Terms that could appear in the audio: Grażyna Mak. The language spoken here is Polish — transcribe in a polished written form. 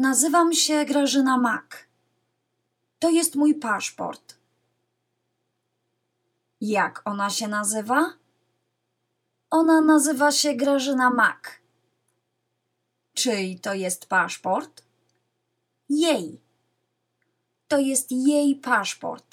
Nazywam się Grażyna Mak. To jest mój paszport. Jak ona się nazywa? Ona nazywa się Grażyna Mak. Czyj to jest paszport? Jej. To jest jej paszport.